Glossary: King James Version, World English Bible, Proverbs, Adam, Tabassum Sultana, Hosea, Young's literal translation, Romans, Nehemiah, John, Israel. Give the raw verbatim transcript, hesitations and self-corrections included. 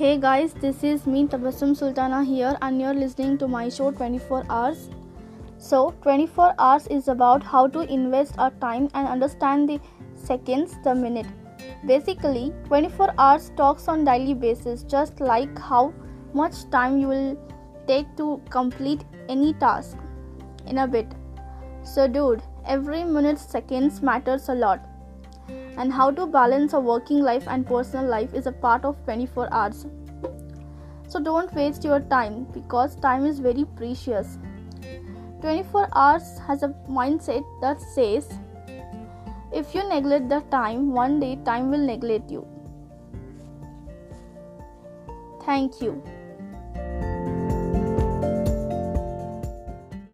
Hey guys, this is me Tabassum Sultana here, and you're listening to my show twenty-four hours. So twenty-four hours is about how to invest our time and understand the seconds, the minute. Basically, twenty-four hours talks on daily basis, just like how much time you will take to complete any task in a bit. So dude, every minute, seconds matters a lot. And how to balance a working life and personal life is a part of twenty-four hours. So don't waste your time, because time is very precious. twenty-four hours has a mindset that says, if you neglect the time, one day time will neglect you. Thank you.